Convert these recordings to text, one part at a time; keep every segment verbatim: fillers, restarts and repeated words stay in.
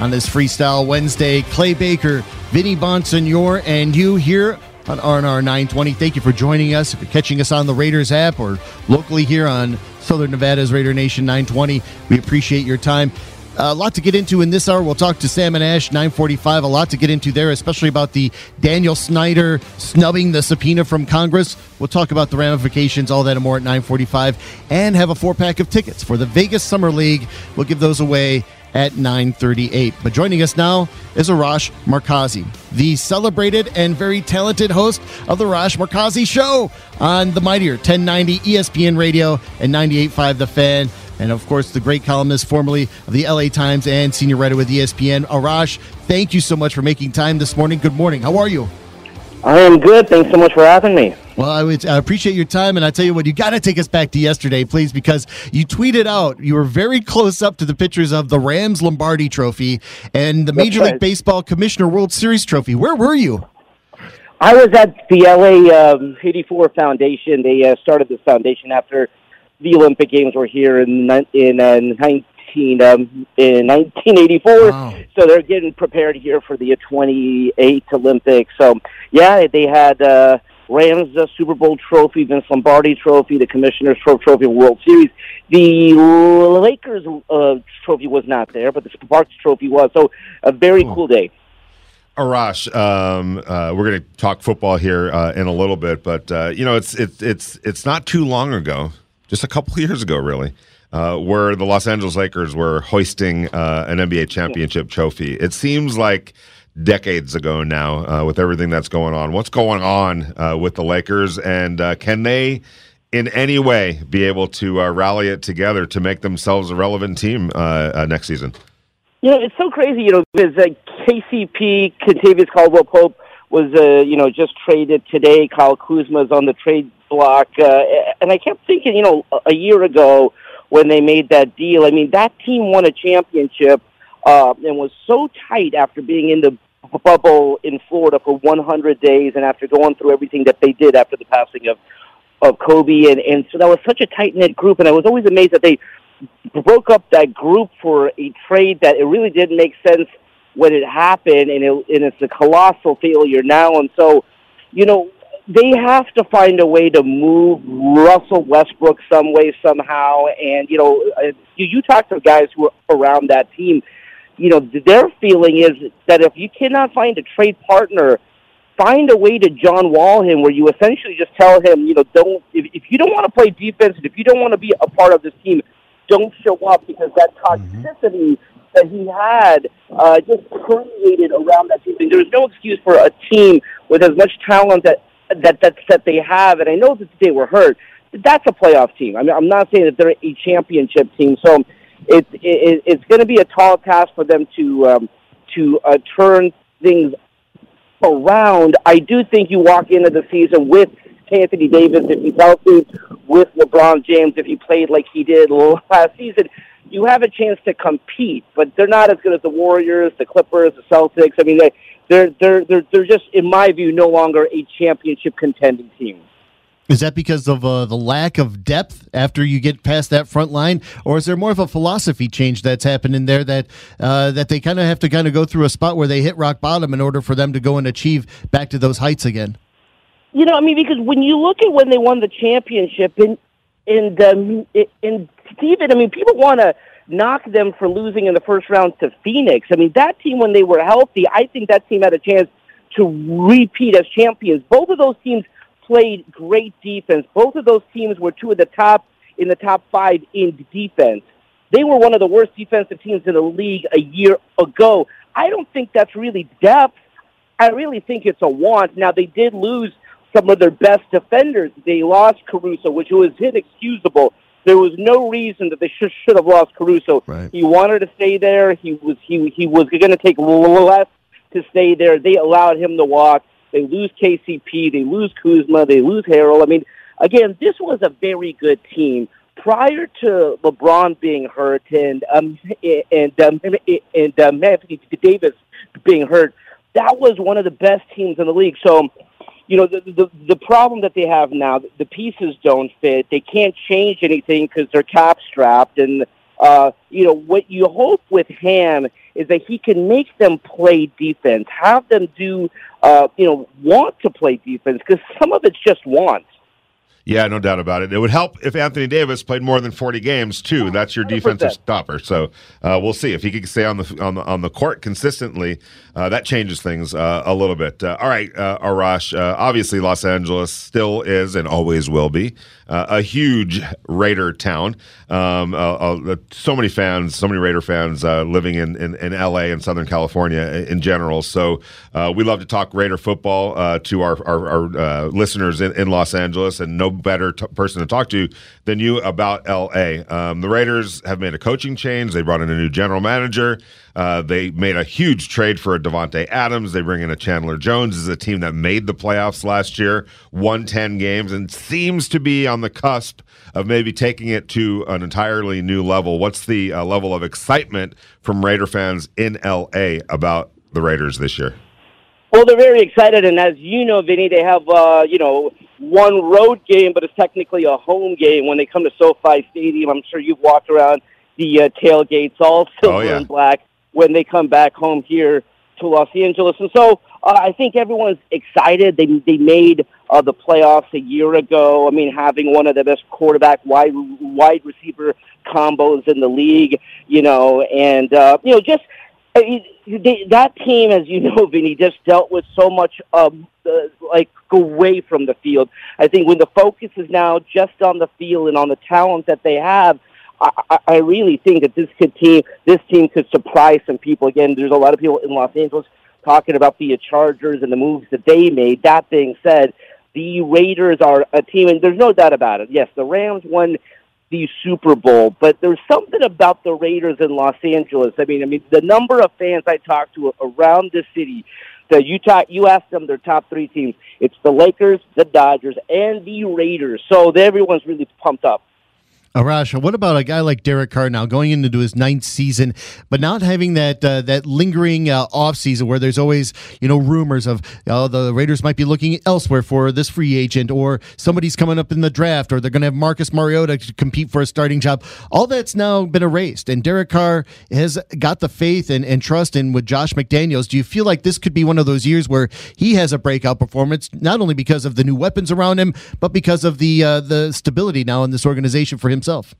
On this Freestyle Wednesday, Clay Baker, Vinny Bonsignor, and you here on R and R nine twenty. Thank you for joining us. If you're catching us on the Raiders app or locally here on Southern Nevada's Raider Nation nine twenty, we appreciate your time. A lot to get into in this hour. We'll talk to Sam and Ash, nine forty-five. A lot to get into there, especially about the Daniel Snyder snubbing the subpoena from Congress. We'll talk about the ramifications, all that and more at nine forty-five. And have a four-pack of tickets for the Vegas Summer League. We'll give those away at nine thirty-eight. But joining us now is Arash Markazi, the celebrated and very talented host of the Arash Markazi Show on the mightier ten ninety E S P N Radio and ninety-eight point five The Fan. And, of course, the great columnist formerly of the L A Times and senior writer with E S P N. Arash, thank you so much for making time this morning. Good morning. How are you? I am good. Thanks so much for having me. Well, I, would, I appreciate your time, and I tell you what, you got to take us back to yesterday, please, because you tweeted out you were very close up to the pictures of the Rams Lombardi Trophy and the That's Major right. League Baseball Commissioner World Series Trophy. Where were you? I was at the L A um, eighty-four Foundation. They uh, started this foundation after the Olympic Games were here in in uh, nineteen um, in nineteen eighty-four, wow. So they're getting prepared here for the twenty-eight Olympics. So yeah, they had uh, Rams uh, Super Bowl trophy, Vince Lombardi trophy, the Commissioner's Trophy, World Series. The Lakers uh, trophy was not there, but the Sparks trophy was. So a very cool, cool day. Arash, um, uh, we're going to talk football here uh, in a little bit, but uh, you know, it's it's it's it's not too long ago. Just a couple of years ago, really, uh, where the Los Angeles Lakers were hoisting uh, an N B A championship trophy. It seems like decades ago now uh, with everything that's going on. What's going on uh, with the Lakers, and uh, can they in any way be able to uh, rally it together to make themselves a relevant team uh, uh, next season? You know, it's so crazy, you know, because uh, K C P, Kentavious Caldwell-Pope, was, uh, you know, just traded today. Kyle Kuzma's on the trade block. Uh, and I kept thinking, you know, a year ago when they made that deal, I mean, that team won a championship uh, and was so tight after being in the bubble in Florida for one hundred days and after going through everything that they did after the passing of, of Kobe. And, and so that was such a tight-knit group, and I was always amazed that they broke up that group for a trade that it really didn't make sense when it happened, and, it, and it's a colossal failure now. And so, you know, they have to find a way to move Russell Westbrook some way, somehow. And, you know, you, you talk to guys who are around that team, you know, their feeling is that if you cannot find a trade partner, find a way to John Wall him, where you essentially just tell him, you know, don't, if, if you don't want to play defense, if you don't want to be a part of this team, don't show up, because that toxicity mm-hmm. that he had uh, just permeated around that team. There's no excuse for a team with as much talent that that that, that they have, and I know that they were hurt. But that's a playoff team. I mean, I'm not saying that they're a championship team, so it, it, it's going to be a tall task for them to um, to uh, turn things around. I do think you walk into the season with Anthony Davis, if he's healthy, with LeBron James, if he played like he did last season. You have a chance to compete, but they're not as good as the Warriors, the Clippers, the Celtics. I mean, they, they're they're they're they're just, in my view, no longer a championship contending team. Is that because of uh, the lack of depth after you get past that front line, or is there more of a philosophy change that's happened in there that uh, that they kind of have to kind of go through a spot where they hit rock bottom in order for them to go and achieve back to those heights again? You know, I mean, because when you look at when they won the championship in in the in Steven, I mean, people want to knock them for losing in the first round to Phoenix. I mean, that team, when they were healthy, I think that team had a chance to repeat as champions. Both of those teams played great defense. Both of those teams were two of the top in the top five in defense. They were one of the worst defensive teams in the league a year ago. I don't think that's really depth. I really think it's a want. Now, they did lose some of their best defenders. They lost Caruso, which was inexcusable. There was no reason that they should, should have lost Caruso. Right. He wanted to stay there. He was he he was going to take less to stay there. They allowed him to walk. They lose K C P. They lose Kuzma. They lose Harrell. I mean, again, this was a very good team prior to LeBron being hurt and um, and um, and um, Anthony Davis being hurt. That was one of the best teams in the league. So, you know, the, the the problem that they have now, the pieces don't fit. They can't change anything because they're cap strapped. And uh, you know what you hope with Ham is that he can make them play defense, have them do, uh, you know, want to play defense, because some of it's just want. Yeah, no doubt about it. It would help if Anthony Davis played more than forty games too. That's your defensive one hundred percent stopper. So uh, we'll see if he can stay on the on the, on the court consistently. Uh, that changes things uh, a little bit. Uh, all right, uh, Arash. Uh, obviously, Los Angeles still is and always will be uh, a huge Raider town. Um, uh, uh, so many fans, so many Raider fans uh, living in, in in L A and Southern California in general. So uh, we love to talk Raider football uh, to our our, our uh, listeners in, in Los Angeles, and no better t- person to talk to than you about L A. Um, the Raiders have made a coaching change. They brought in a new general manager. Uh, they made a huge trade for a Devontae Adams. They bring in a Chandler Jones. This is a team that made the playoffs last year, won ten games, and seems to be on the cusp of maybe taking it to an entirely new level. What's the uh, level of excitement from Raider fans in L A about the Raiders this year? Well, they're very excited, and as you know, Vinny, they have, uh, you know, one road game, but it's technically a home game when they come to SoFi Stadium. I'm sure you've walked around the uh, tailgates, all silver oh, yeah. and black, when they come back home here to Los Angeles. And so uh, I think everyone's excited. They they made uh, the playoffs a year ago. I mean, having one of the best quarterback wide wide receiver combos in the league, you know, and uh, you know just. I mean, they, that team, as you know, Vinny, just dealt with so much, um, uh, like, away from the field. I think when the focus is now just on the field and on the talent that they have, I, I really think that this could team, this team could surprise some people. Again, there's a lot of people in Los Angeles talking about the Chargers and the moves that they made. That being said, the Raiders are a team, and there's no doubt about it. Yes, the Rams won the Super Bowl, but there's something about the Raiders in Los Angeles. I mean, I mean, the number of fans I talk to around the city, that you talk, you ask them their top three teams, it's the Lakers, the Dodgers, and the Raiders. So everyone's really pumped up. Arash, what about a guy like Derek Carr now going into his ninth season, but not having that uh, that lingering uh, offseason where there's always, you know, rumors of uh, the Raiders might be looking elsewhere for this free agent, or somebody's coming up in the draft, or they're going to have Marcus Mariota to compete for a starting job. All that's now been erased, and Derek Carr has got the faith and, and trust in with Josh McDaniels. Do you feel like this could be one of those years where he has a breakout performance, not only because of the new weapons around him, but because of the uh, the stability now in this organization for him? Himself.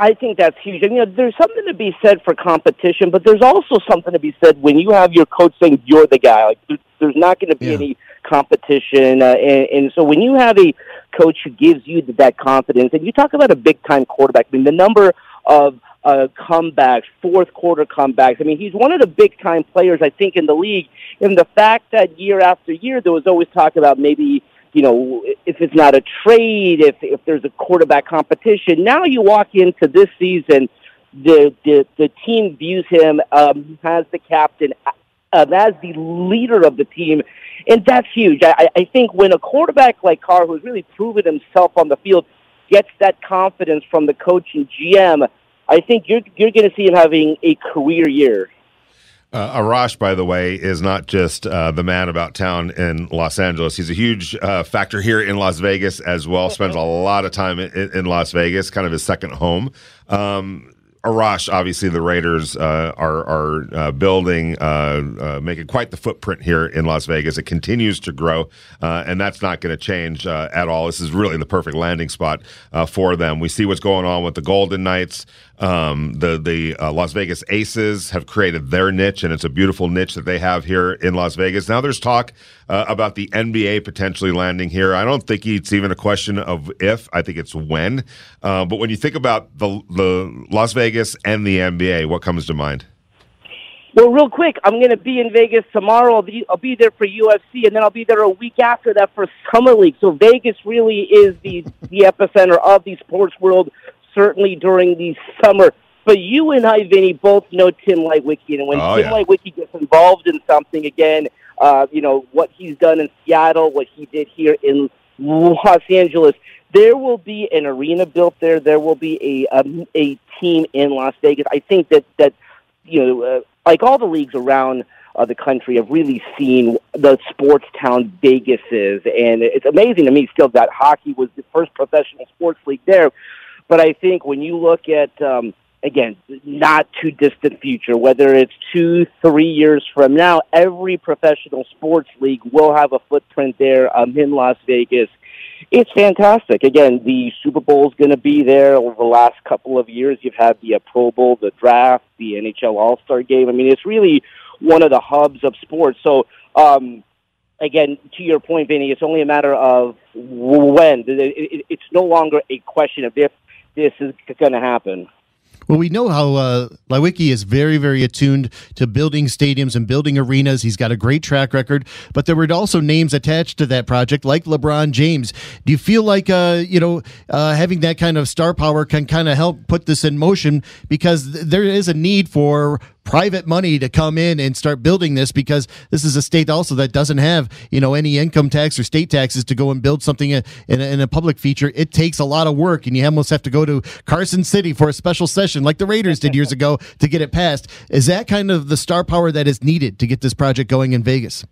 I think that's huge. And, you know, there's something to be said for competition, but there's also something to be said when you have your coach saying you're the guy. Like, there's not going to be yeah. any competition. Uh, and, and so when you have a coach who gives you that confidence, and you talk about a big-time quarterback, I mean, the number of uh, comebacks, fourth-quarter comebacks, I mean, he's one of the big-time players, I think, in the league. And the fact that year after year there was always talk about maybe – you know, if it's not a trade, if if there's a quarterback competition, now you walk into this season, the the, the team views him um, as the captain, uh, as the leader of the team, and that's huge. I, I think when a quarterback like Carr, who's really proven himself on the field, gets that confidence from the coach and G M, I think you're you're going to see him having a career year. Uh, Arash, by the way, is not just uh, the man about town in Los Angeles. He's a huge uh, factor here in Las Vegas as well. Spends a lot of time in, in Las Vegas, kind of his second home. Um, Arash, obviously, the Raiders uh, are, are uh, building, uh, uh, making quite the footprint here in Las Vegas. It continues to grow, uh, and that's not going to change uh, at all. This is really the perfect landing spot uh, for them. We see what's going on with the Golden Knights. Um, the the uh, Las Vegas Aces have created their niche, and it's a beautiful niche that they have here in Las Vegas. Now there's talk uh, about the N B A potentially landing here. I don't think it's even a question of if. I think it's when. Uh, but when you think about the the Las Vegas and the N B A, what comes to mind? Well, real quick, I'm going to be in Vegas tomorrow. I'll be, I'll be there for U F C, and then I'll be there a week after that for Summer League. So Vegas really is the, the epicenter of the sports world. certainly during the summer. But you and I, Vinny, both know Tim Lightwick. And when oh, Tim yeah. Lightwick gets involved in something again, uh, you know, what he's done in Seattle, what he did here in Los Angeles, there will be an arena built there. There will be a a, a team in Las Vegas. I think that, that you know, uh, like all the leagues around uh, the country have really seen the sports town Vegas is. And it's amazing to me still that hockey was the first professional sports league there. But I think when you look at... Um, Again, not too distant future, whether it's two, three years from now, every professional sports league will have a footprint there um, in Las Vegas. It's fantastic. Again, the Super Bowl is going to be there. Over the last couple of years, you've had the uh, Pro Bowl, the draft, the N H L All-Star Game. I mean, it's really one of the hubs of sports. So, um, again, to your point, Vinny, it's only a matter of when. It's no longer a question of if this is going to happen. Well, we know how uh, Lightwick is very, very attuned to building stadiums and building arenas. He's got a great track record, but there were also names attached to that project, like LeBron James. Do you feel like uh, you know uh, having that kind of star power can kind of help put this in motion? Because th- there is a need for private money to come in and start building this, because this is a state also that doesn't have you know any income tax or state taxes to go and build something in, in, in a public feature. It takes a lot of work, and you almost have to go to Carson City for a special session, like the Raiders did years ago, to get it passed. Is that kind of the star power that is needed to get this project going in Vegas?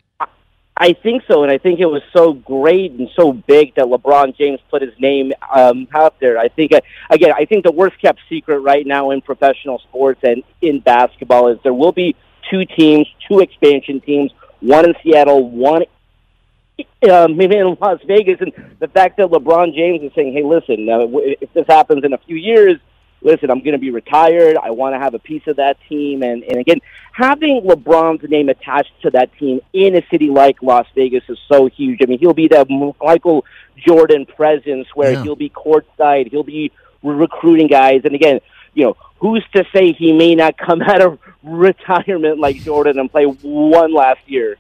I think so, and I think it was so great and so big that LeBron James put his name um, out there. I think, again, I think the worst-kept secret right now in professional sports and in basketball is there will be two teams, two expansion teams, one in Seattle, one in Uh, maybe in Las Vegas, and the fact that LeBron James is saying, hey, listen, uh, if this happens in a few years, listen, I'm going to be retired. I want to have a piece of that team. And, and, again, having LeBron's name attached to that team in a city like Las Vegas is so huge. I mean, he'll be that Michael Jordan presence where yeah. he'll be courtside. He'll be recruiting guys. And, again, you know, who's to say he may not come out of retirement like Jordan and play one last year?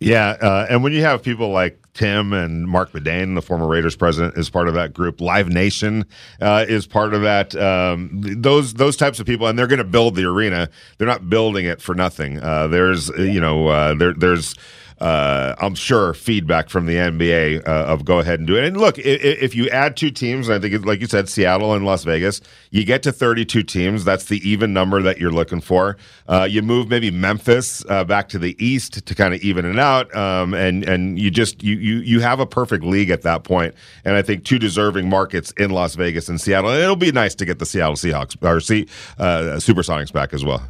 Yeah, uh, and when you have people like Tim and Mark Bedane, the former Raiders president, is part of that group. Live Nation uh, is part of that. Um, those those types of people, and they're going to build the arena. They're not building it for nothing. Uh, there's you know uh, there there's uh, I'm sure feedback from the N B A uh, of go ahead and do it. And look, if, if you add two teams, and I think it's, like you said, Seattle and Las Vegas, you get to thirty-two teams. That's the even number that you're looking for. Uh, you move maybe Memphis uh, back to the east to kind of even it out, um, and and you just you. you You, you have a perfect league at that point, and I think two deserving markets in Las Vegas and Seattle. And it'll be nice to get the Seattle Seahawks or see uh, Supersonics back as well.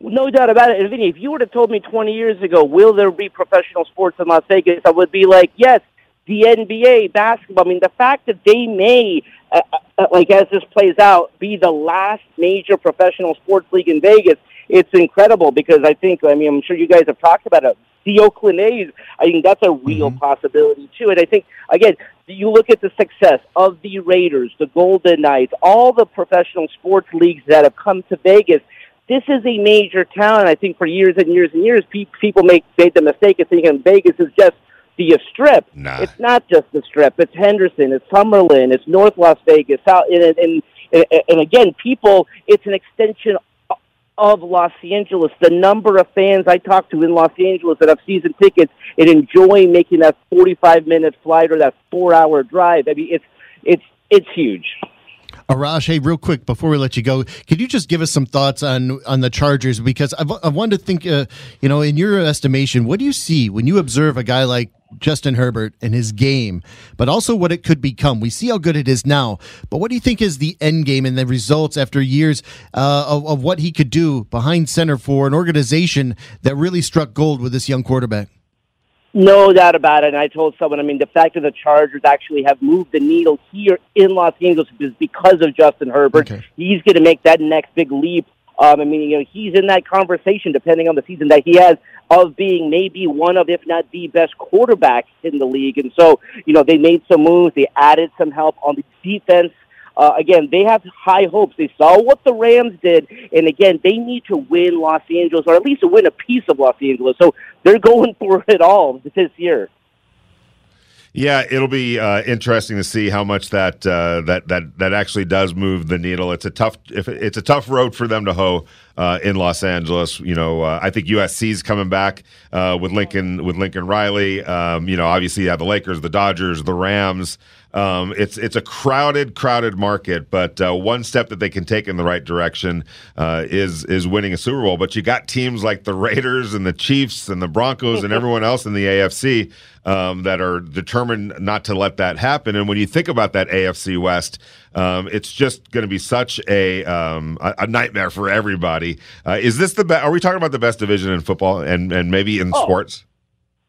No doubt about it. And Vinny, if you would have told me twenty years ago, will there be professional sports in Las Vegas? I would be like, yes. The N B A basketball. I mean, the fact that they may, uh, uh, like as this plays out, be the last major professional sports league in Vegas. It's incredible because I think, I mean, I'm sure you guys have talked about it. The Oakland A's, I think that's a real mm-hmm. possibility, too. And I think, again, you look at the success of the Raiders, the Golden Knights, all the professional sports leagues that have come to Vegas. This is a major town. I think for years and years and years, pe- people make made the mistake of thinking Vegas is just the Strip. Nah. It's not just the Strip. It's Henderson. It's Summerlin. It's North Las Vegas. South, and, and, and, and, again, people, it's an extension of Los Angeles. The number of fans I talk to in Los Angeles that have season tickets and enjoy making that forty-five minute flight or that four hour drive. I mean, it's it's it's huge. Arash, hey, real quick, before we let you go, could you just give us some thoughts on on the Chargers? Because I've, I wanted to think, uh, you know, in your estimation, what do you see when you observe a guy like Justin Herbert and his game, but also what it could become? We see how good it is now, but what do you think is the end game and the results after years uh, of, of what he could do behind center for an organization that really struck gold with this young quarterback? No doubt about it. And I told someone, I mean, the fact that the Chargers actually have moved the needle here in Los Angeles is because of Justin Herbert. Okay. He's going to make that next big leap. Um, I mean, you know, he's in that conversation, depending on the season that he has, of being maybe one of, if not the best quarterbacks in the league. And so, you know, they made some moves. They added some help on the defense. Uh, again, they have high hopes. They saw what the Rams did, and again, they need to win Los Angeles, or at least win a piece of Los Angeles. So they're going for it all this year. Yeah, it'll be uh, interesting to see how much that uh, that that that actually does move the needle. It's a tough if it's a tough road for them to hoe uh, in Los Angeles. You know, uh, I think U S C's coming back uh, with Lincoln with Lincoln Riley. Um, you know, obviously you have the Lakers, the Dodgers, the Rams. Um, it's it's a crowded, crowded market, but uh, one step that they can take in the right direction uh, is is winning a Super Bowl. But you got teams like the Raiders and the Chiefs and the Broncos and everyone else in the A F C um, that are determined not to let that happen. And when you think about that A F C West, um, it's just going to be such a, um, a a nightmare for everybody. Uh, is this the be- are we talking about the best division in football and and maybe in oh. sports?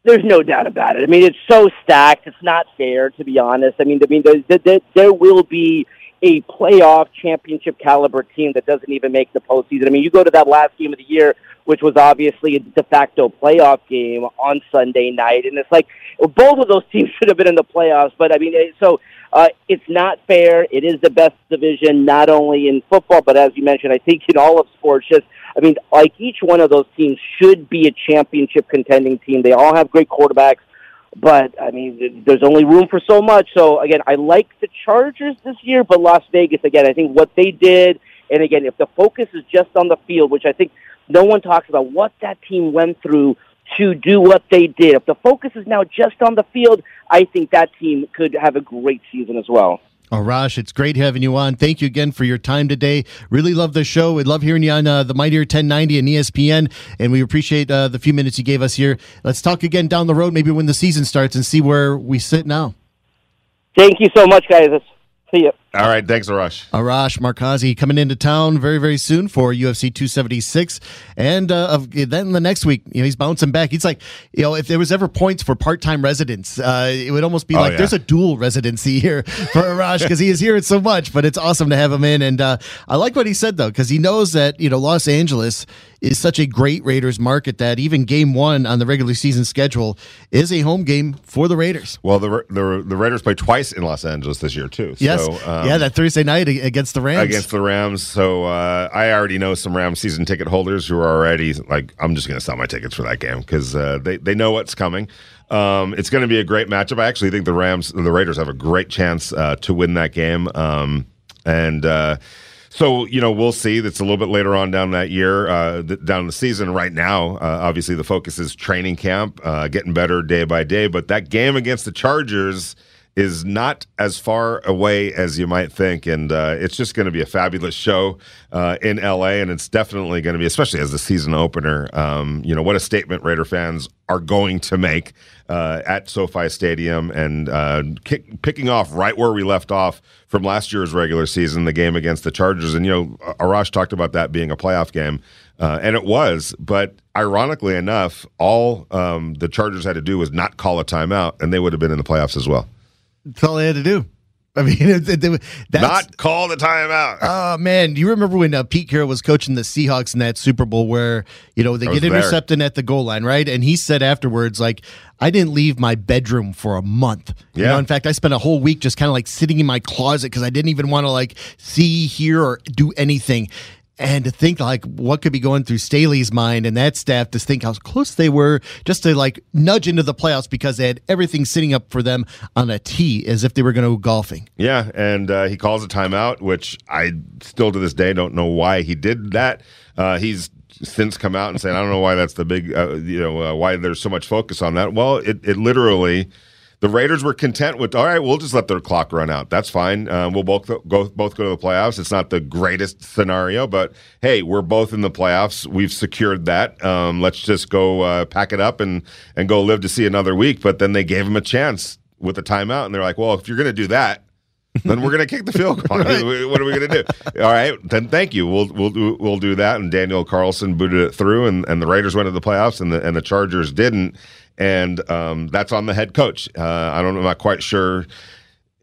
There's no doubt about it. I mean, it's so stacked. It's not fair, to be honest. I mean, I mean, there, there, there will be a playoff championship caliber team that doesn't even make the postseason. I mean, you go to that last game of the year, which was obviously a de facto playoff game on Sunday night, and it's like both of those teams should have been in the playoffs. But I mean, so uh, it's not fair. It is the best division, not only in football, but as you mentioned, I think in all of sports. Just I mean, like each one of those teams should be a championship contending team. They all have great quarterbacks, but I mean, there's only room for so much. So again, I like the Chargers this year, but Las Vegas, again, I think what they did, and again, if the focus is just on the field, which I think no one talks about what that team went through to do what they did. If the focus is now just on the field, I think that team could have a great season as well. Arash, it's great having you on. Thank you again for your time today. Really love the show. We love hearing you on uh, the Mightier ten ninety and E S P N, and we appreciate uh, the few minutes you gave us here. Let's talk again down the road, maybe when the season starts, and see where we sit now. Thank you so much, guys. See you. All right, thanks, Arash. Arash Markazi coming into town very, very soon for U F C two seventy-six, and uh, of, then the next week, you know, he's bouncing back. He's like, you know, if there was ever points for part-time residents, uh, it would almost be oh, like yeah. there's a dual residency here for Arash because he is hearing so much. But it's awesome to have him in, and uh, I like what he said though, because he knows that you know Los Angeles is such a great Raiders market that even game one on the regular season schedule is a home game for the Raiders. Well, the the, the Raiders play twice in Los Angeles this year too. So, yes. Um, Yeah, that Thursday night against the Rams. Against the Rams. So uh, I already know some Rams season ticket holders who are already like, I'm just going to sell my tickets for that game because uh, they, they know what's coming. Um, it's going to be a great matchup. I actually think the Rams, the Raiders have a great chance uh, to win that game. Um, and uh, so, you know, we'll see. That's a little bit later on down that year, uh, th- down the season. Right now, uh, obviously the focus is training camp, uh, getting better day by day. But that game against the Chargers is not as far away as you might think, and uh, it's just going to be a fabulous show uh, in L A, and it's definitely going to be, especially as the season opener, um, you know, what a statement Raider fans are going to make uh, at SoFi Stadium, and uh, kick, picking off right where we left off from last year's regular season, the game against the Chargers. And, you know, Arash talked about that being a playoff game, uh, and it was, but ironically enough, all um, the Chargers had to do was not call a timeout, and they would have been in the playoffs as well. That's all they had to do. I mean, it, it, it, that's, not call the timeout. Oh, man. Do you remember when uh, Pete Carroll was coaching the Seahawks in that Super Bowl where, you know, they get intercepted there at the goal line, right? And he said afterwards, like, I didn't leave my bedroom for a month. Yeah. You know, in fact, I spent a whole week just kind of like sitting in my closet because I didn't even want to like see, hear, or do anything. And to think, like, what could be going through Staley's mind and that staff to think how close they were just to, like, nudge into the playoffs because they had everything sitting up for them on a tee as if they were going to go golfing. Yeah, and uh, he calls a timeout, which I still to this day don't know why he did that. Uh, he's since come out and said, I don't know why that's the big, uh, you know, uh, why there's so much focus on that. Well, it, it literally... The Raiders were content with, all right, we'll just let their clock run out. That's fine. Um, we'll both go both go to the playoffs. It's not the greatest scenario, but, hey, we're both in the playoffs. We've secured that. Um, let's just go uh, pack it up and, and go live to see another week. But then they gave him a chance with a timeout, and they're like, well, if you're going to do that, then we're going to kick the field goal. Right. What are we going to do? All right, then thank you. We'll we'll do, we'll do that. And Daniel Carlson booted it through, and, and the Raiders went to the playoffs, and the and the Chargers didn't. And um, that's on the head coach. Uh, I don't know. I'm not quite sure.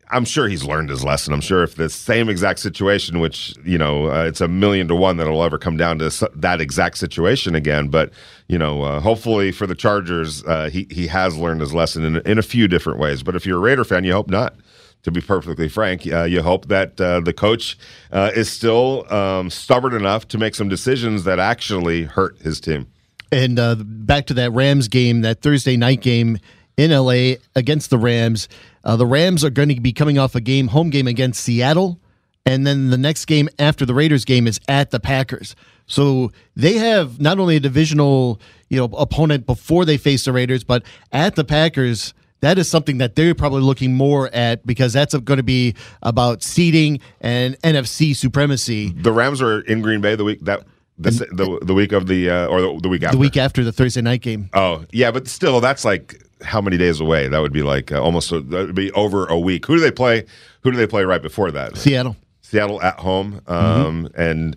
I'm sure he's learned his lesson. I'm sure if the same exact situation, which, you know, uh, it's a million to one that it'll ever come down to that exact situation again. But, you know, uh, hopefully for the Chargers, uh, he, he has learned his lesson in, in a few different ways. But if you're a Raider fan, you hope not. To be perfectly frank, uh, you hope that uh, the coach uh, is still um, stubborn enough to make some decisions that actually hurt his team. And uh, back to that Rams game, that Thursday night game, in L A against the Rams. Uh, the Rams are going to be coming off a game, home game against Seattle, and then the next game after the Raiders game is at the Packers. So they have not only a divisional, you know, opponent before they face the Raiders, but at the Packers, that is something that they're probably looking more at, because that's going to be about seeding and N F C supremacy. The Rams are in Green Bay the week that the the, the week of the uh, or the, the week after the week after the Thursday night game. Oh yeah, but still, that's like how many days away? That would be like uh, almost a, that would be over a week. Who do they play? Who do they play right before that? Seattle. Seattle at home, um, mm-hmm. and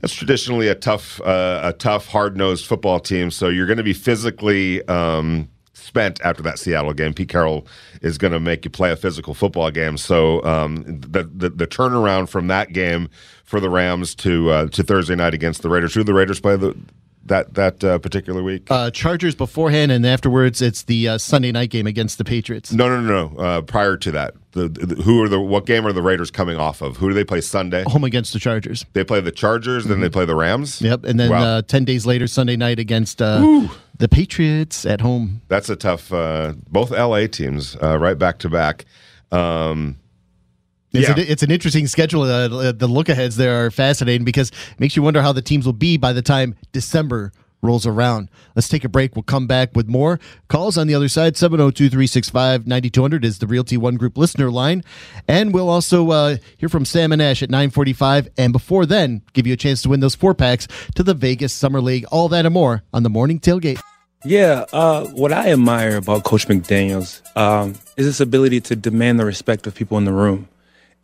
that's traditionally a tough, uh, a tough, hard-nosed football team. So you're going to be physically um, spent after that Seattle game. Pete Carroll is going to make you play a physical football game. So um, the, the the turnaround from that game for the Rams to uh, to Thursday night against the Raiders. Who the Raiders play the, that that uh, particular week? Uh, Chargers beforehand, and afterwards it's the uh, Sunday night game against the Patriots. No, no, no, no. Uh, prior to that. The, the, who are the what game are the Raiders coming off of? Who do they play Sunday? Home against the Chargers. They play the Chargers, mm-hmm. then they play the Rams. Yep, and then wow. uh, ten days later, Sunday night against uh, the Patriots at home. That's a tough. Uh, both L A teams uh, right back to back. Um, it's, yeah. a, it's an interesting schedule. Uh, the look aheads there are fascinating, because it makes you wonder how the teams will be by the time December rolls around. Let's take a break. We'll come back with more calls on the other side. seven oh two, three six five, nine two hundred is the Realty One Group listener line. And we'll also uh, hear from Sam and Ash at nine forty-five. And before then, give you a chance to win those four packs to the Vegas Summer League. All that and more on the Morning Tailgate. Yeah, uh, what I admire about Coach McDaniels um, is his ability to demand the respect of people in the room.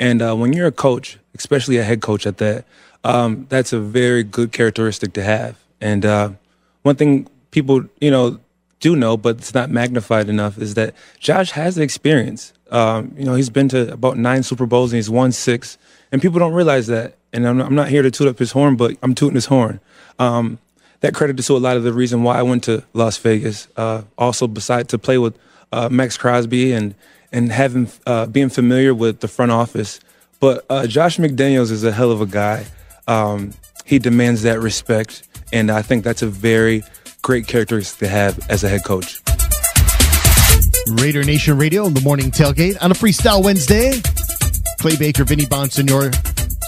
And uh, when you're a coach, especially a head coach at that, um, that's a very good characteristic to have. And uh, one thing people, you know, do know, but it's not magnified enough, is that Josh has the experience. Um, you know, he's been to about nine Super Bowls and he's won six. And people don't realize that. And I'm, I'm not here to toot up his horn, but I'm tooting his horn. Um, that credit is to a lot of the reason why I went to Las Vegas. Uh, also, beside to play with uh, Max Crosby and and having uh, being familiar with the front office. But uh, Josh McDaniels is a hell of a guy. Um, he demands that respect. And I think that's a very great characteristic to have as a head coach. Raider Nation Radio, the Morning Tailgate on a Freestyle Wednesday. Clay Baker, Vinny Bonsignor,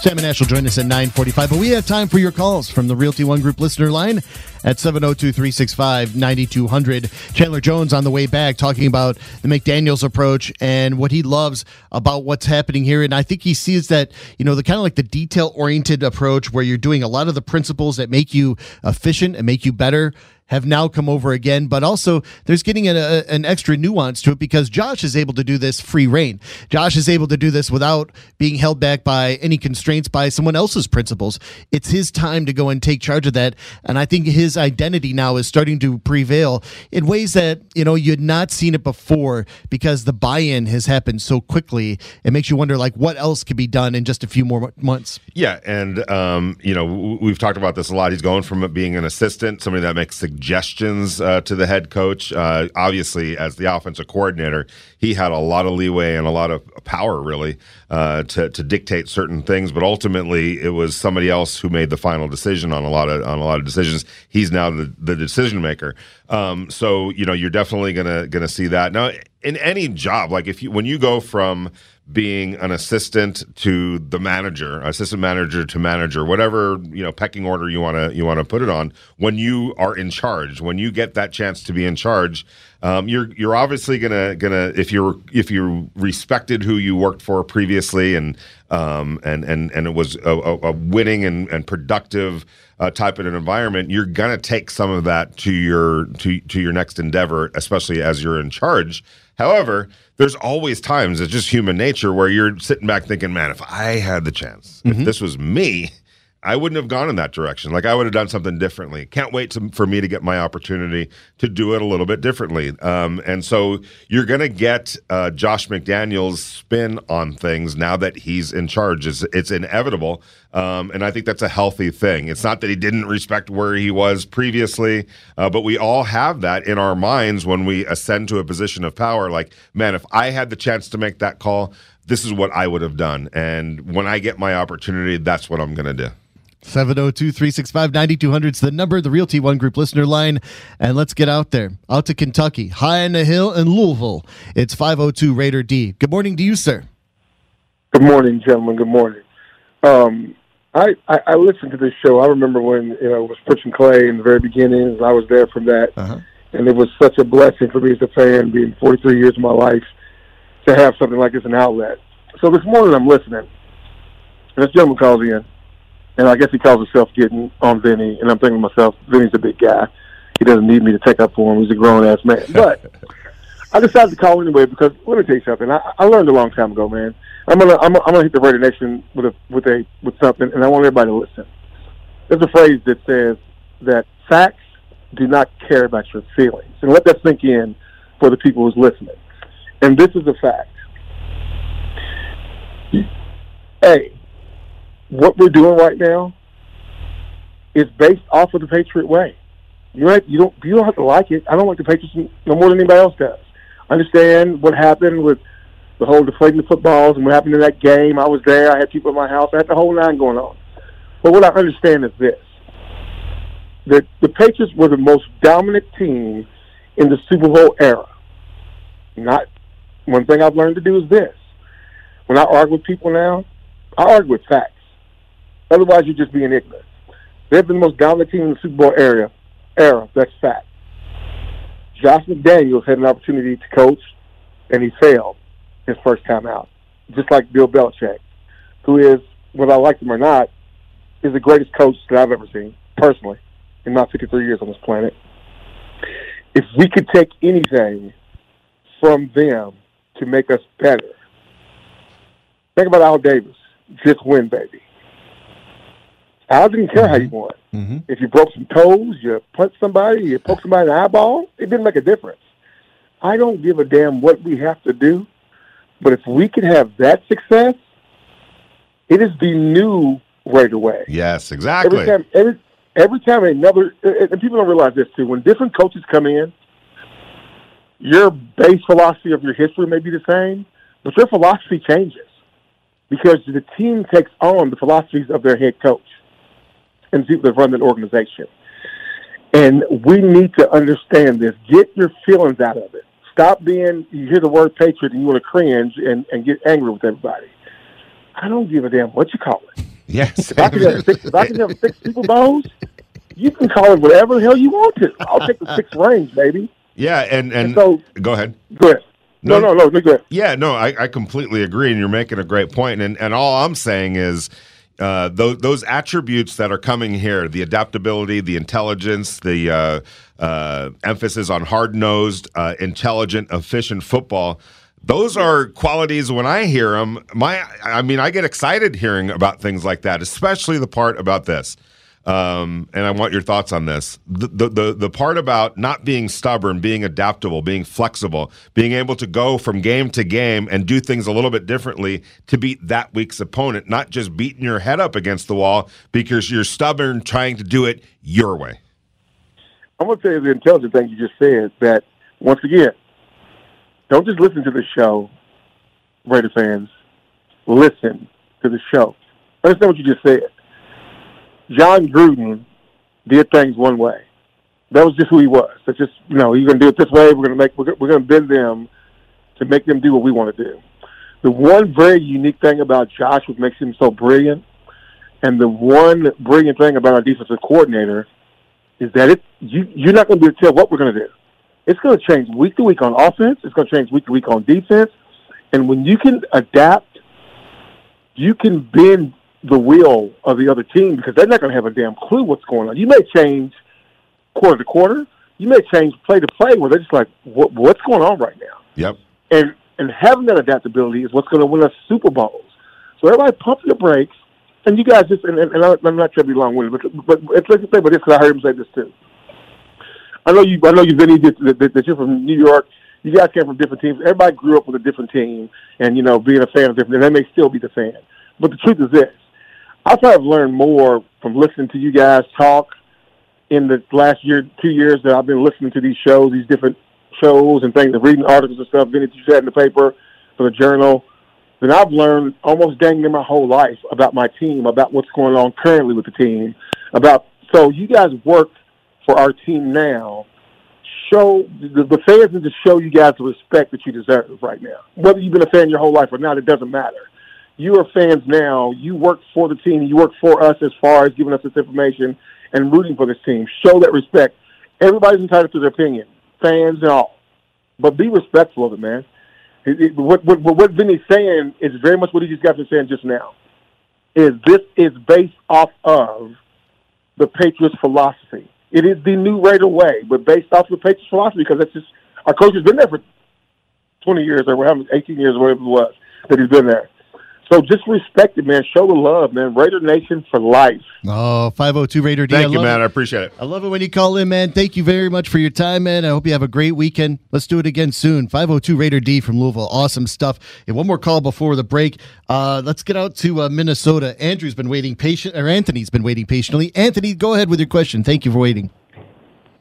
Sam and Ash will join us at nine forty-five. But we have time for your calls from the Realty One Group listener line at seven oh two, three six five, nine two hundred. Chandler Jones on the way back talking about the McDaniels approach and what he loves about what's happening here. And I think he sees that, you know, the kind of like the detail-oriented approach where you're doing a lot of the principles that make you efficient and make you better have now come over again, but also there's getting a, a, an extra nuance to it, because Josh is able to do this free reign. Josh is able to do this without being held back by any constraints by someone else's principles. It's his time to go and take charge of that, and I think his identity now is starting to prevail in ways that, you know, you'd not seen it before, because the buy-in has happened so quickly. It makes you wonder, like, what else could be done in just a few more months. Yeah, and, um, you know, we've talked about this a lot. He's going from being an assistant, somebody that makes suggestions, suggestions uh, to the head coach. Uh, obviously, as the offensive coordinator, he had a lot of leeway and a lot of power, really, uh, to, to dictate certain things. But ultimately, it was somebody else who made the final decision on a lot of on a lot of decisions. He's now the, the decision maker. Um, so, you know, you're definitely gonna gonna see that now in any job. Like if you when you go from being an assistant to the manager, assistant manager to manager, whatever, you know, pecking order you want to you want to put it on. When you are in charge, when you get that chance to be in charge, um, you're you're obviously gonna gonna if you're if you respected who you worked for previously, and um and and and it was a, a winning and, and productive uh, type of an environment, you're gonna take some of that to your to to your next endeavor, especially as you're in charge. However, there's always times, it's just human nature, where you're sitting back thinking, man, if I had the chance, mm-hmm. if this was me, I wouldn't have gone in that direction. Like, I would have done something differently. Can't wait to, for me to get my opportunity to do it a little bit differently. Um, and so you're going to get uh, Josh McDaniels' spin on things now that he's in charge. It's, it's inevitable. Um, and I think that's a healthy thing. It's not that he didn't respect where he was previously, uh, but we all have that in our minds when we ascend to a position of power. Like, man, if I had the chance to make that call, this is what I would have done. And when I get my opportunity, that's what I'm going to do. seven oh two, three six five, nine two hundred is the number, the Realty One Group listener line, and let's get out there. Out to Kentucky, high on the hill in Louisville. It's five oh two Raider D. Good morning to you, sir. Good morning, gentlemen. Good morning. Um, I, I, I listened to this show. I remember when you know I was pushing Clay in the very beginning, and I was there from that. Uh-huh. And it was such a blessing for me as a fan, being forty-three years of my life, to have something like this an outlet. So this morning I'm listening, and this gentleman calls in, and I guess he calls himself getting on Vinny, and I'm thinking to myself, Vinny's a big guy. He doesn't need me to take up for him. He's a grown-ass man. But I decided to call anyway because, let me tell you something, I, I learned a long time ago, man. I'm going to I'm gonna hit the Raider Nation with a, with a with something, and I want everybody to listen. There's a phrase that says that facts do not care about your feelings. And let that sink in for the people who's listening. And this is a fact. A, what we're doing right now is based off of the Patriot way. You don't, you don't, you don't have to like it. I don't like the Patriots no more than anybody else does. I understand what happened with the whole deflating the footballs and what happened in that game. I was there. I had people at my house. I had the whole nine going on. But what I understand is this. The, the Patriots were the most dominant team in the Super Bowl era. Not one thing I've learned to do is this. When I argue with people now, I argue with facts. Otherwise, you're just being ignorant. They've been the most dominant team in the Super Bowl era. era. That's fact. Josh McDaniels had an opportunity to coach, and he failed his first time out, just like Bill Belichick, who is, whether I like him or not, is the greatest coach that I've ever seen, personally, in my fifty-three years on this planet. If we could take anything from them to make us better, think about Al Davis. Just win, baby. Al didn't care mm-hmm. how you won. Mm-hmm. If you broke some toes, you punched somebody, you poked somebody in the eyeball, it didn't make a difference. I don't give a damn what we have to do, but if we could have that success, it is the new Raider way. Yes, exactly. Every time, every, Every time another, and people don't realize this too, when different coaches come in, your base philosophy of your history may be the same, but your philosophy changes because the team takes on the philosophies of their head coach and people that run that organization. And we need to understand this. Get your feelings out of it. Stop being, you hear the word patriot and you want to cringe and, and get angry with everybody. I don't give a damn what you call it. Yes. If I can have six, if I can have six Super Bowls, you can call it whatever the hell you want to. I'll take the six rings, baby. Yeah, and, and, and so, go ahead. Go ahead. No, no, no, no, no go ahead. Yeah, no, I, I completely agree, and you're making a great point. And, and all I'm saying is uh, those, those attributes that are coming here, the adaptability, the intelligence, the uh, uh, emphasis on hard-nosed, uh, intelligent, efficient football, those are qualities when I hear them, my, I mean, I get excited hearing about things like that, especially the part about this. Um, and I want your thoughts on this. The, the, the, the part about not being stubborn, being adaptable, being flexible, being able to go from game to game and do things a little bit differently to beat that week's opponent, not just beating your head up against the wall because you're stubborn trying to do it your way. I'm going to tell you the intelligent thing you just said, that once again, don't just listen to the show, Raider fans. Listen to the show. Understand what you just said. John Gruden did things one way. That was just who he was. That's just, you know, you're going to do it this way. We're going to make we're, we're going to bend them to make them do what we want to do. The one very unique thing about Josh, which makes him so brilliant, and the one brilliant thing about our defensive coordinator is that it you you're not going to be able to tell what we're going to do. It's going to change week to week on offense. It's going to change week to week on defense. And when you can adapt, you can bend the will of the other team because they're not going to have a damn clue what's going on. You may change quarter to quarter. You may change play to play where they're just like, what, what's going on right now? Yep. And and having that adaptability is what's going to win us Super Bowls. So everybody pump your brakes. And you guys just, and, and I'm not trying to be long-winded, but, but it's like to say about this because I heard him say this too. I know you. I know you, Vinny, that, that, that you're from New York. You guys came from different teams. Everybody grew up with a different team, and you know, being a fan of different. They may still be the fan, but the truth is this: I've probably learned more from listening to you guys talk in the last year, two years that I've been listening to these shows, these different shows and things, and reading articles and stuff, Vinny, that you had in the paper for the journal, then I've learned almost dang near my whole life about my team, about what's going on currently with the team. About so you guys work for our team now. Show the, the fans need to show you guys the respect that you deserve right now. Whether you've been a fan your whole life or not, it doesn't matter. You are fans now. You work for the team. You work for us as far as giving us this information and rooting for this team. Show that respect. Everybody's entitled to their opinion, fans and all. But be respectful of it, man. It, it, what, what, what Vinny's saying is very much what he just got to saying just now. Is this is based off of the Patriots philosophy. It is the new Raider way, but based off the Patriots philosophy, because that's just our coach has been there for twenty years or whatever, eighteen years or whatever it was that he's been there. So just respect it, man. Show the love, man. Raider Nation for life. Oh, five oh two Raider D. Thank you, man. It. I appreciate it. I love it when you call in, man. Thank you very much for your time, man. I hope you have a great weekend. Let's do it again soon. five oh two Raider D from Louisville. Awesome stuff. And one more call before the break. Uh, let's get out to uh, Minnesota. Andrew's been waiting patient, or Anthony's been waiting patiently. Anthony, go ahead with your question. Thank you for waiting.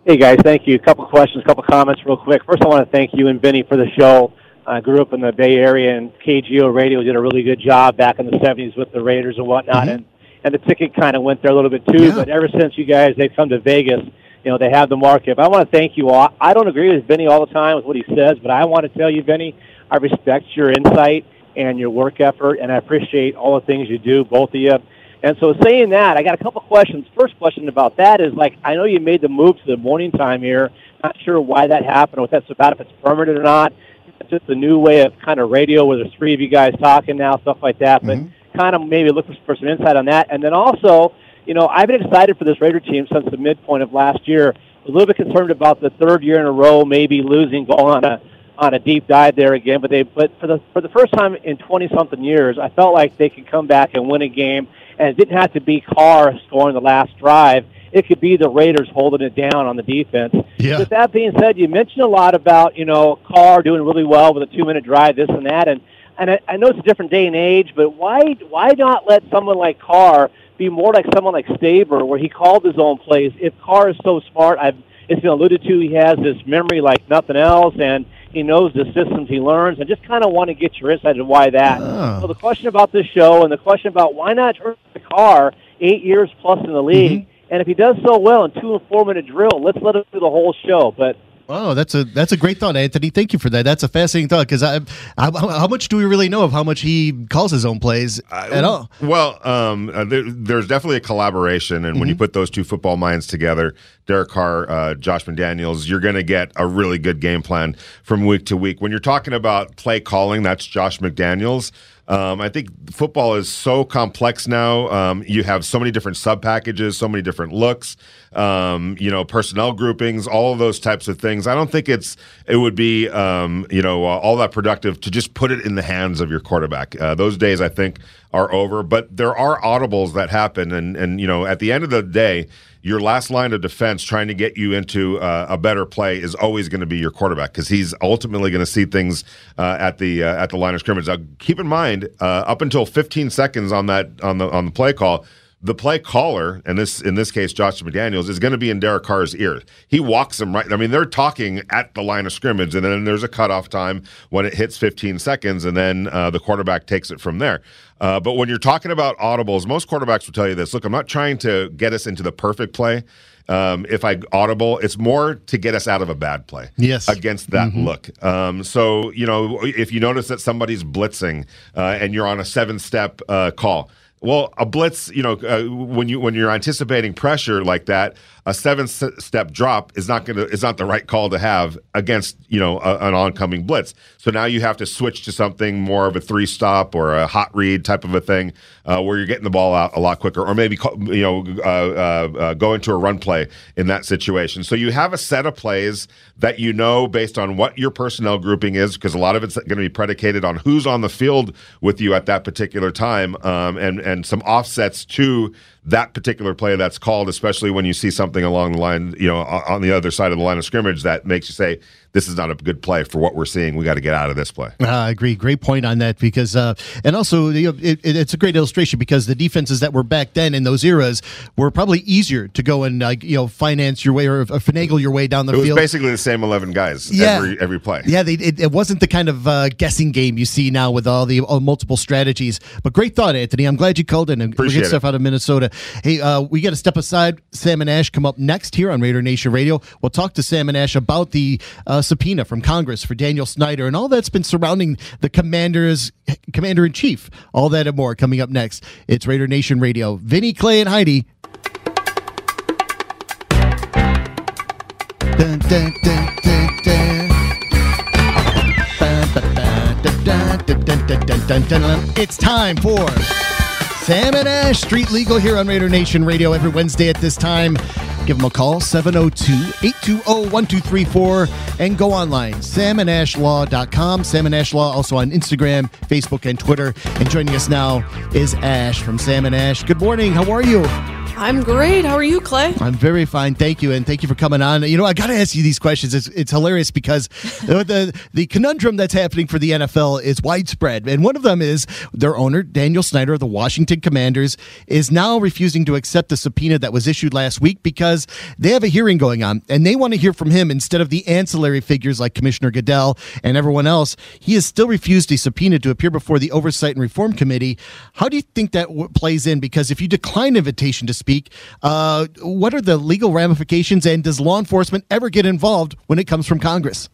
Hey, guys. Thank you. A couple questions, a couple comments real quick. First, I want to thank you and Vinny for the show. I grew up in the Bay Area, and K G O Radio did a really good job back in the seventies with the Raiders and whatnot, mm-hmm. and, and the ticket kind of went there a little bit, too. Yeah. But ever since you guys, they've come to Vegas, you know, they have the market. But I want to thank you all. I don't agree with Vinny all the time with what he says, but I want to tell you, Vinny, I respect your insight and your work effort, and I appreciate all the things you do, both of you. And so saying that, I got a couple questions. First question about that is, like, I know you made the move to the morning time here. Not sure why that happened or what that's about, if it's permanent or not. It's just a new way of kind of radio where there's three of you guys talking now, stuff like that. But mm-hmm. kind of maybe look for some insight on that. And then also, you know, I've been excited for this Raider team since the midpoint of last year. A little bit concerned about the third year in a row maybe losing, going on a on a deep dive there again. But they, but for the for the first time in twenty-something years, I felt like they could come back and win a game. And it didn't have to be Carr scoring the last drive. It could be the Raiders holding it down on the defense. Yeah. With that being said, you mentioned a lot about, you know, Carr doing really well with a two-minute drive, this and that. And, and I, I know it's a different day and age, but why why not let someone like Carr be more like someone like Staber, where he called his own plays? If Carr is so smart, I've, it's been alluded to, he has this memory like nothing else, and he knows the systems he learns. I just kind of want to get your insight into why that. Oh. So the question about this show and the question about why not turn to Carr eight years plus in the league, mm-hmm. and if he does so well in two and four minute drill, let's let him do the whole show. But wow, that's a that's a great thought, Anthony. Thank you for that. That's a fascinating thought because I, I, how much do we really know of how much he calls his own plays I, at all? Well, um, there, there's definitely a collaboration, and mm-hmm. when you put those two football minds together, Derek Carr, uh, Josh McDaniels, you're going to get a really good game plan from week to week. When you're talking about play calling, that's Josh McDaniels. Um, I think football is so complex now. Um, you have so many different sub-packages, so many different looks, um, you know, personnel groupings, all of those types of things. I don't think it's it would be, um, you know, uh, all that productive to just put it in the hands of your quarterback. Uh, those days, I think, are over. But there are audibles that happen. And, and you know, at the end of the day, your last line of defense trying to get you into uh, a better play is always going to be your quarterback because he's ultimately going to see things uh, at the uh, at the line of scrimmage. Now, keep in mind, uh, up until fifteen seconds on that on the on the play call, the play caller, and this in this case, Josh McDaniels, is going to be in Derek Carr's ear. He walks him right. I mean, they're talking at the line of scrimmage, and then there's a cutoff time when it hits fifteen seconds, and then uh, the quarterback takes it from there. Uh, but when you're talking about audibles, most quarterbacks will tell you this. Look, I'm not trying to get us into the perfect play. Um, if I audible, it's more to get us out of a bad play. Yes. Against that mm-hmm. look. Um, so, you know, if you notice that somebody's blitzing uh, and you're on a seven-step uh, call, well, a blitz, you know, uh, when you when you're anticipating pressure like that, a seven-step drop is not going to is not the right call to have against, you know, a, an oncoming blitz. So now you have to switch to something more of a three-stop or a hot read type of a thing, uh, where you're getting the ball out a lot quicker, or maybe call, you know uh, uh, uh, go into a run play in that situation. So you have a set of plays that you know based on what your personnel grouping is, because a lot of it's going to be predicated on who's on the field with you at that particular time, um, and and some offsets to that particular play that's called, especially when you see something along the line, you know, on the other side of the line of scrimmage that makes you say, this is not a good play for what we're seeing. We got to get out of this play. Uh, I agree. Great point on that because, uh, and also you know, it, it's a great illustration because the defenses that were back then in those eras were probably easier to go and uh, you know finance your way or finagle your way down the field. It was basically the same eleven guys yeah. every every play. Yeah, they, it, it wasn't the kind of uh, guessing game you see now with all the all multiple strategies. But great thought, Anthony. I'm glad you called in and appreciate we get stuff it. Out of Minnesota. Hey, uh, we got to step aside. Sam and Ash come up next here on Raider Nation Radio. We'll talk to Sam and Ash about the. Uh, subpoena from Congress for Daniel Snyder and all that's been surrounding the commander's commander-in-chief. All that and more coming up next. It's Raider Nation Radio. Vinny, Clay, and Heidi. Dun, dun, dun, dun, dun. It's time for Sam and Ash Street Legal here on Raider Nation Radio every Wednesday at this time. Give them a call, seven oh two, eight two zero, one two three four, and go online, sam and ash law dot com. Sam and Ash Law, also on Instagram, Facebook, and Twitter. And joining us now is Ash from Sam and Ash. Good morning. How are you? I'm great. How are you, Clay? I'm very fine. Thank you, and thank you for coming on. You know, I got to ask you these questions. It's, it's hilarious because the the conundrum that's happening for the N F L is widespread, and one of them is their owner, Daniel Snyder of the Washington Commanders, is now refusing to accept the subpoena that was issued last week because they have a hearing going on, and they want to hear from him instead of the ancillary figures like Commissioner Goodell and everyone else. He has still refused a subpoena to appear before the Oversight and Reform Committee. How do you think that w- plays in? Because if you decline invitation to speak. Uh, what are the legal ramifications, and does law enforcement ever get involved when it comes from Congress?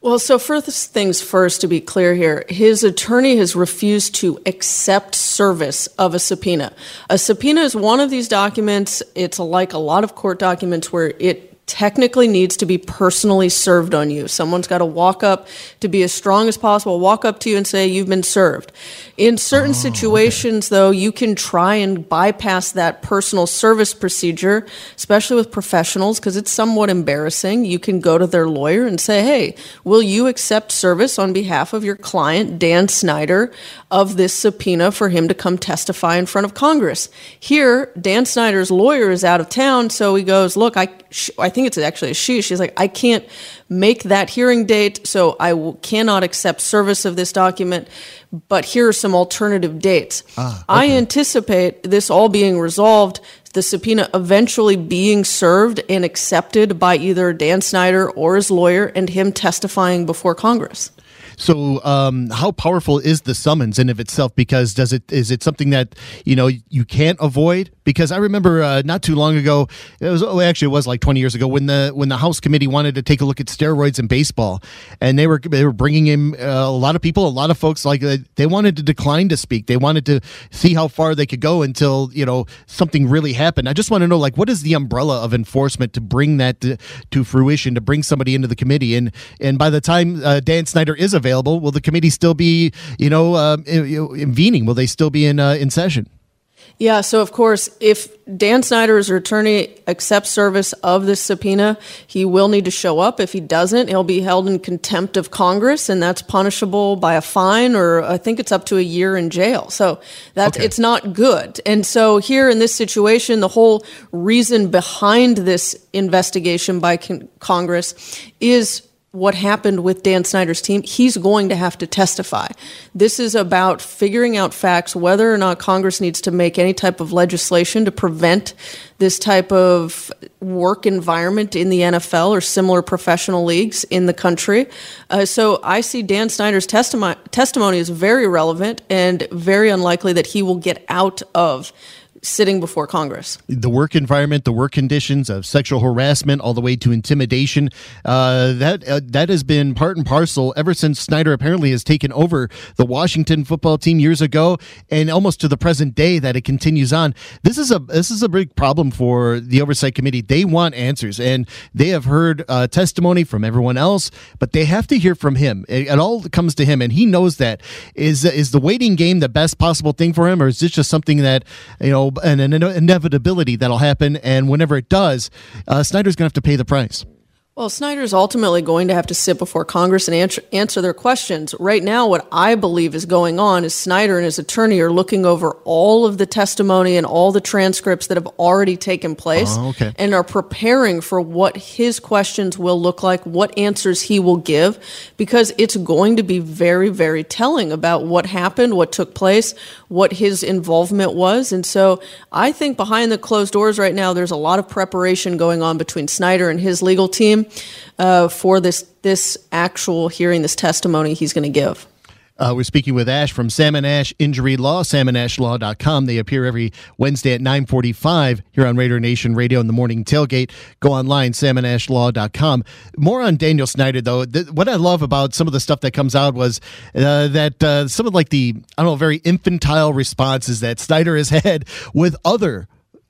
Well, so first things first, to be clear here, his attorney has refused to accept service of a subpoena. A subpoena is one of these documents. It's like a lot of court documents where it technically needs to be personally served on you. Someone's got to walk up to be as strong as possible, walk up to you and say, you've been served. In certain oh, situations, okay. though, you can try and bypass that personal service procedure, especially with professionals, because it's somewhat embarrassing. You can go to their lawyer and say, hey, will you accept service on behalf of your client, Dan Snyder, of this subpoena for him to come testify in front of Congress? Here, Dan Snyder's lawyer is out of town, so he goes, look, I, sh- I I think it's actually a she. She's like, I can't make that hearing date, so I w- cannot accept service of this document, but here are some alternative dates. Ah, okay. I anticipate this all being resolved, the subpoena eventually being served and accepted by either Dan Snyder or his lawyer and him testifying before Congress. So um, how powerful is the summons in of itself? Because does it is it something that, you know, you can't avoid? Because I remember uh, not too long ago, it was oh, actually it was like twenty years ago when the when the House Committee wanted to take a look at steroids in baseball, and they were they were bringing in uh, a lot of people, a lot of folks like uh, they wanted to decline to speak. They wanted to see how far they could go until, you know, something really happened. I just want to know, like, what is the umbrella of enforcement to bring that to, to fruition, to bring somebody into the committee? And and by the time uh, Dan Snyder is available. Available, will the committee still be, you know, uh, convening? Will they still be in uh, in session? Yeah, so of course, if Dan Snyder, as your attorney, accepts service of this subpoena, he will need to show up. If he doesn't, he'll be held in contempt of Congress, and that's punishable by a fine, or I think it's up to a year in jail. So that's okay. It's not good. And so here in this situation, the whole reason behind this investigation by con- Congress is what happened with Dan Snyder's team. He's going to have to testify. This is about figuring out facts, whether or not Congress needs to make any type of legislation to prevent this type of work environment in the N F L or similar professional leagues in the country. Uh, so I see Dan Snyder's testimony, testimony is very relevant and very unlikely that he will get out of sitting before Congress. The work environment, the work conditions of sexual harassment, all the way to intimidation, uh, that uh, that has been part and parcel ever since Snyder apparently has taken over the Washington football team years ago, and almost to the present day that it continues on. This is a this is a big problem for the Oversight Committee. They want answers, and they have heard uh, testimony from everyone else, but they have to hear from him. It, it all comes to him, and he knows that. Is is the waiting game the best possible thing for him, or is this just something that, you know, and an inevitability that'll happen, and whenever it does, uh, Snyder's going to have to pay the price? Well, Snyder's ultimately going to have to sit before Congress and answer, answer their questions. Right now, what I believe is going on is Snyder and his attorney are looking over all of the testimony and all the transcripts that have already taken place uh, okay. and are preparing for what his questions will look like, what answers he will give, because it's going to be very, very telling about what happened, what took place, what his involvement was. And so I think behind the closed doors right now, there's a lot of preparation going on between Snyder and his legal team. Uh, for this this actual hearing, this testimony he's going to give. Uh, we're speaking with Ash from Sam and Ash Injury Law, sam and ash law dot com. They appear every Wednesday at nine forty-five here on Raider Nation Radio in the morning tailgate. Go online, sam and ash law dot com. More on Daniel Snyder, though. Th- what I love about some of the stuff that comes out was uh, that uh, some of like the, I don't know, very infantile responses that Snyder has had with other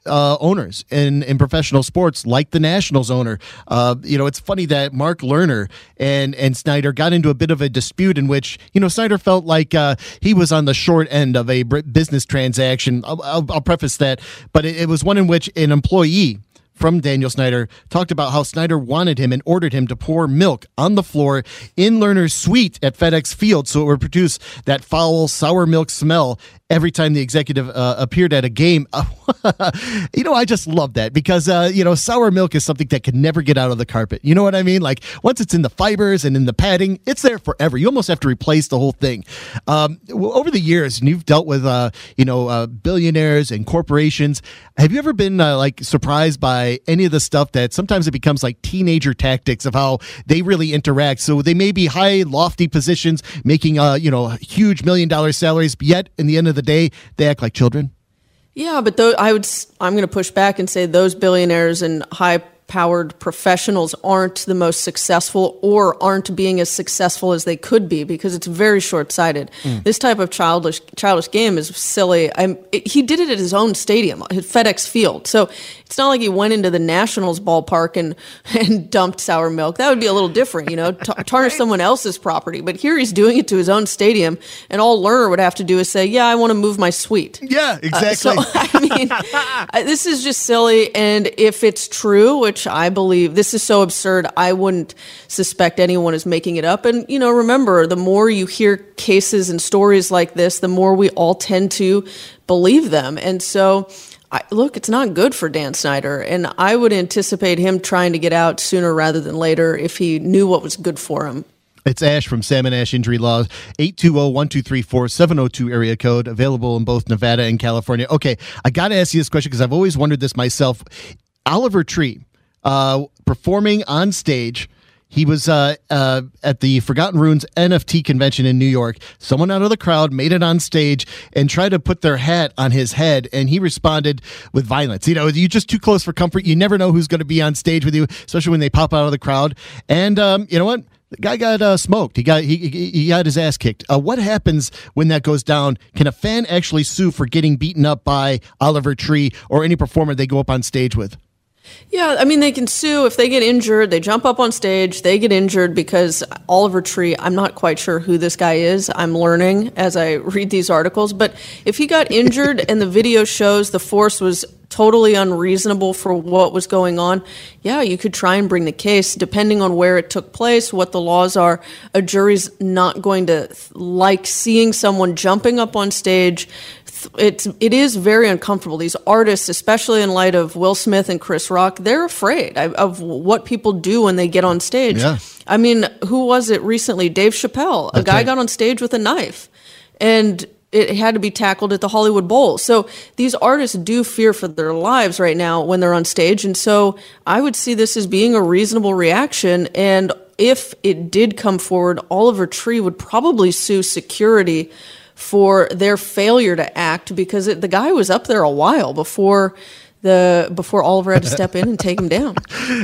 Uh, owners in, in professional sports, like the Nationals owner. Uh, you know, it's funny that Mark Lerner and, and Snyder got into a bit of a dispute in which, you know, Snyder felt like uh, he was on the short end of a business transaction. I'll, I'll, I'll preface that, but it, it was one in which an employee from Daniel Snyder talked about how Snyder wanted him and ordered him to pour milk on the floor in Lerner's suite at FedEx Field so it would produce that foul, sour milk smell every time the executive uh, appeared at a game. You know, I just love that because, uh, you know, sour milk is something that can never get out of the carpet. You know what I mean? Like, once it's in the fibers and in the padding, it's there forever. You almost have to replace the whole thing. Um, over the years, and you've dealt with, uh, you know, uh, billionaires and corporations. Have you ever been, uh, like, surprised by any of the stuff that sometimes it becomes like teenager tactics of how they really interact? So they may be high, lofty positions, making uh, you know, huge million dollar salaries, but yet in the end of the day, they act like children. Yeah, but though I would, I'm going to push back and say those billionaires and high powered professionals aren't the most successful or aren't being as successful as they could be because it's very short-sighted. Mm. This type of childish childish game is silly. I'm, it, he did it at his own stadium, at FedEx Field. So it's not like he went into the Nationals ballpark and, and dumped sour milk. That would be a little different, you know, t- tarnish someone else's property. But here he's doing it to his own stadium, and all Lerner would have to do is say, yeah, I want to move my suite. Yeah, exactly. Uh, so, I mean, this is just silly, and if it's true, which I believe this is so absurd, I wouldn't suspect anyone is making it up. And, you know, remember, the more you hear cases and stories like this, the more we all tend to believe them. And so, I, look, it's not good for Dan Snyder. And I would anticipate him trying to get out sooner rather than later if he knew what was good for him. It's Ash from Sam and Ash Injury Law, eight two zero, one two three four, seven zero two area code, available in both Nevada and California. Okay, I got to ask you this question because I've always wondered this myself. Oliver Tree. Uh, performing on stage. He was uh, uh, at the Forgotten Ruins N F T convention in New York. Someone out of the crowd made it on stage and tried to put their hat on his head, and he responded with violence. You know, you're just too close for comfort. You never know who's going to be on stage with you, especially when they pop out of the crowd. And um, you know what? The guy got uh, smoked. He got he he got his ass kicked. Uh, what happens when that goes down? Can a fan actually sue for getting beaten up by Oliver Tree or any performer they go up on stage with? Yeah, I mean, they can sue if they get injured. They jump up on stage, they get injured because Oliver Tree, I'm not quite sure who this guy is. I'm learning as I read these articles. But if he got injured and the video shows the force was totally unreasonable for what was going on, yeah, you could try and bring the case. Depending on where it took place, what the laws are, a jury's not going to like seeing someone jumping up on stage. It's, it is very uncomfortable. These artists, especially in light of Will Smith and Chris Rock, they're afraid of what people do when they get on stage. Yeah. I mean, who was it recently? Dave Chappelle. A okay. guy got on stage with a knife, and it had to be tackled at the Hollywood Bowl. So these artists do fear for their lives right now when they're on stage. And so I would see this as being a reasonable reaction. And if it did come forward, Oliver Tree would probably sue security for their failure to act, because it, the guy was up there a while before the before Oliver had to step in and take him down.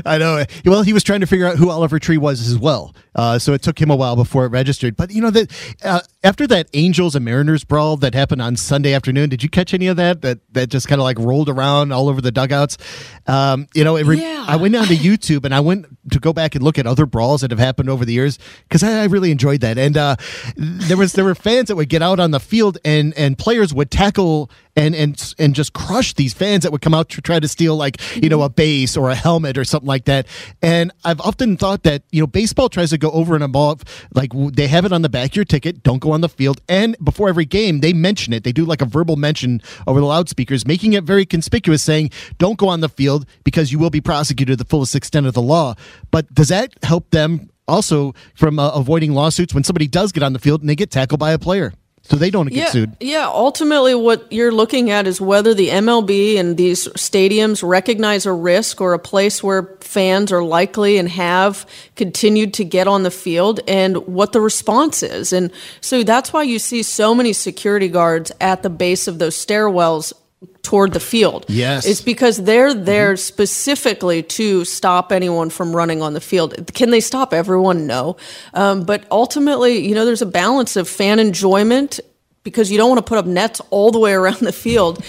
I know. Well, he was trying to figure out who Oliver Tree was as well, uh, so it took him a while before it registered. But you know that uh, After that Angels and Mariners brawl that happened on Sunday afternoon, did you catch any of that? That that just kind of like rolled around all over the dugouts. Um, you know, it re- yeah. I went onto YouTube and I went to go back and look at other brawls that have happened over the years because I, I really enjoyed that. And uh, there was there were fans that would get out on the field and and players would tackle and and and just crush these fans that would come out to try to steal like you know a base or a helmet or something like that. And I've often thought that you know baseball tries to go over and above, like they have it on the back of your ticket. Don't go on the field, and before every game they mention it. They do like a verbal mention over the loudspeakers, making it very conspicuous, saying don't go on the field because you will be prosecuted to the fullest extent of the law. But does that help them also from uh, avoiding lawsuits when somebody does get on the field and they get tackled by a player so they don't yeah, get sued? Yeah, ultimately what you're looking at is whether the M L B and these stadiums recognize a risk or a place where fans are likely and have continued to get on the field and what the response is. And so that's why you see so many security guards at the base of those stairwells toward the field. Yes. It's because they're there mm-hmm. specifically to stop anyone from running on the field. Can they stop everyone? No. Um, but ultimately, you know, there's a balance of fan enjoyment because you don't want to put up nets all the way around the field.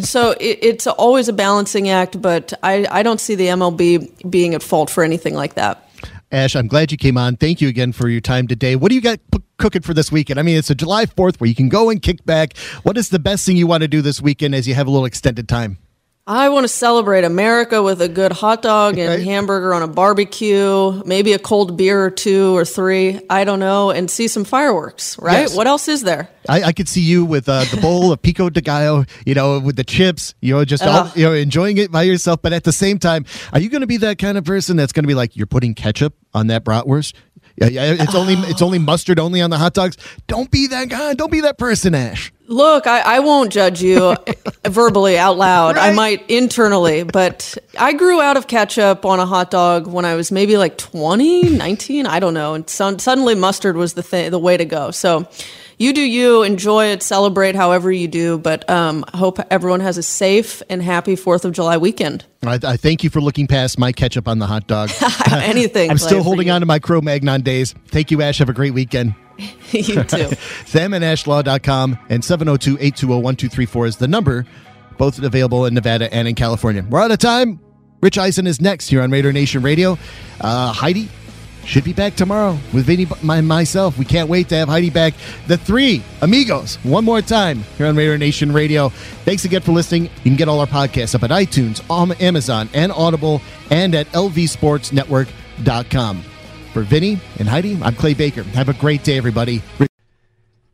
So it, it's always a balancing act, but I, I don't see the M L B being at fault for anything like that. Ash, I'm glad you came on. Thank you again for your time today. What do you got p- cooking for this weekend? I mean, it's a July fourth where you can go and kick back. What is the best thing you want to do this weekend as you have a little extended time? I want to celebrate America with a good hot dog and right. hamburger on a barbecue, maybe a cold beer or two or three, I don't know, and see some fireworks, right? Yes. What else is there? I, I could see you with uh, the bowl of pico de gallo, you know, with the chips, you know, just all, you know, enjoying it by yourself. But at the same time, are you going to be that kind of person that's going to be like, you're putting ketchup on that bratwurst? Yeah, yeah, it's only oh. it's only mustard only on the hot dogs. Don't be that guy. Don't be that person, Ash. Look, I, I won't judge you verbally out loud. Right? I might internally, but I grew out of ketchup on a hot dog when I was maybe like twenty, nineteen, I don't know. And so, suddenly mustard was the thing, the way to go. So you do you, enjoy it, celebrate however you do, but um, I hope everyone has a safe and happy fourth of July weekend. I, I thank you for looking past my ketchup on the hot dog. Anything. I'm still holding on to my Cro-Magnon days. Thank you, Ash. Have a great weekend. You too. sam and ash law dot com and seven oh two, eight two oh, one two three four is the number. Both available in Nevada and in California. We're out of time. Rich Eisen is next here on Raider Nation Radio. Uh, Heidi should be back tomorrow with Vinny and myself. We can't wait to have Heidi back. The three amigos one more time here on Raider Nation Radio. Thanks again for listening. You can get all our podcasts up at iTunes, on Amazon, and Audible, and at L V sports network dot com. For Vinny and Heidi, I'm Clay Baker. Have a great day, everybody.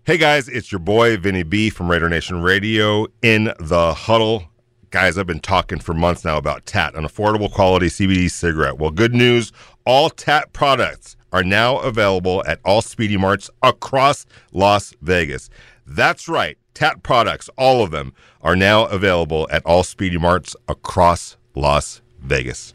Hey, guys, it's your boy, Vinny B from Raider Nation Radio in the huddle. Guys, I've been talking for months now about Tat, an affordable quality C B D cigarette. Well, good news, all Tat products are now available at all Speedy Marts across Las Vegas. That's right, Tat products, all of them, are now available at all Speedy Marts across Las Vegas.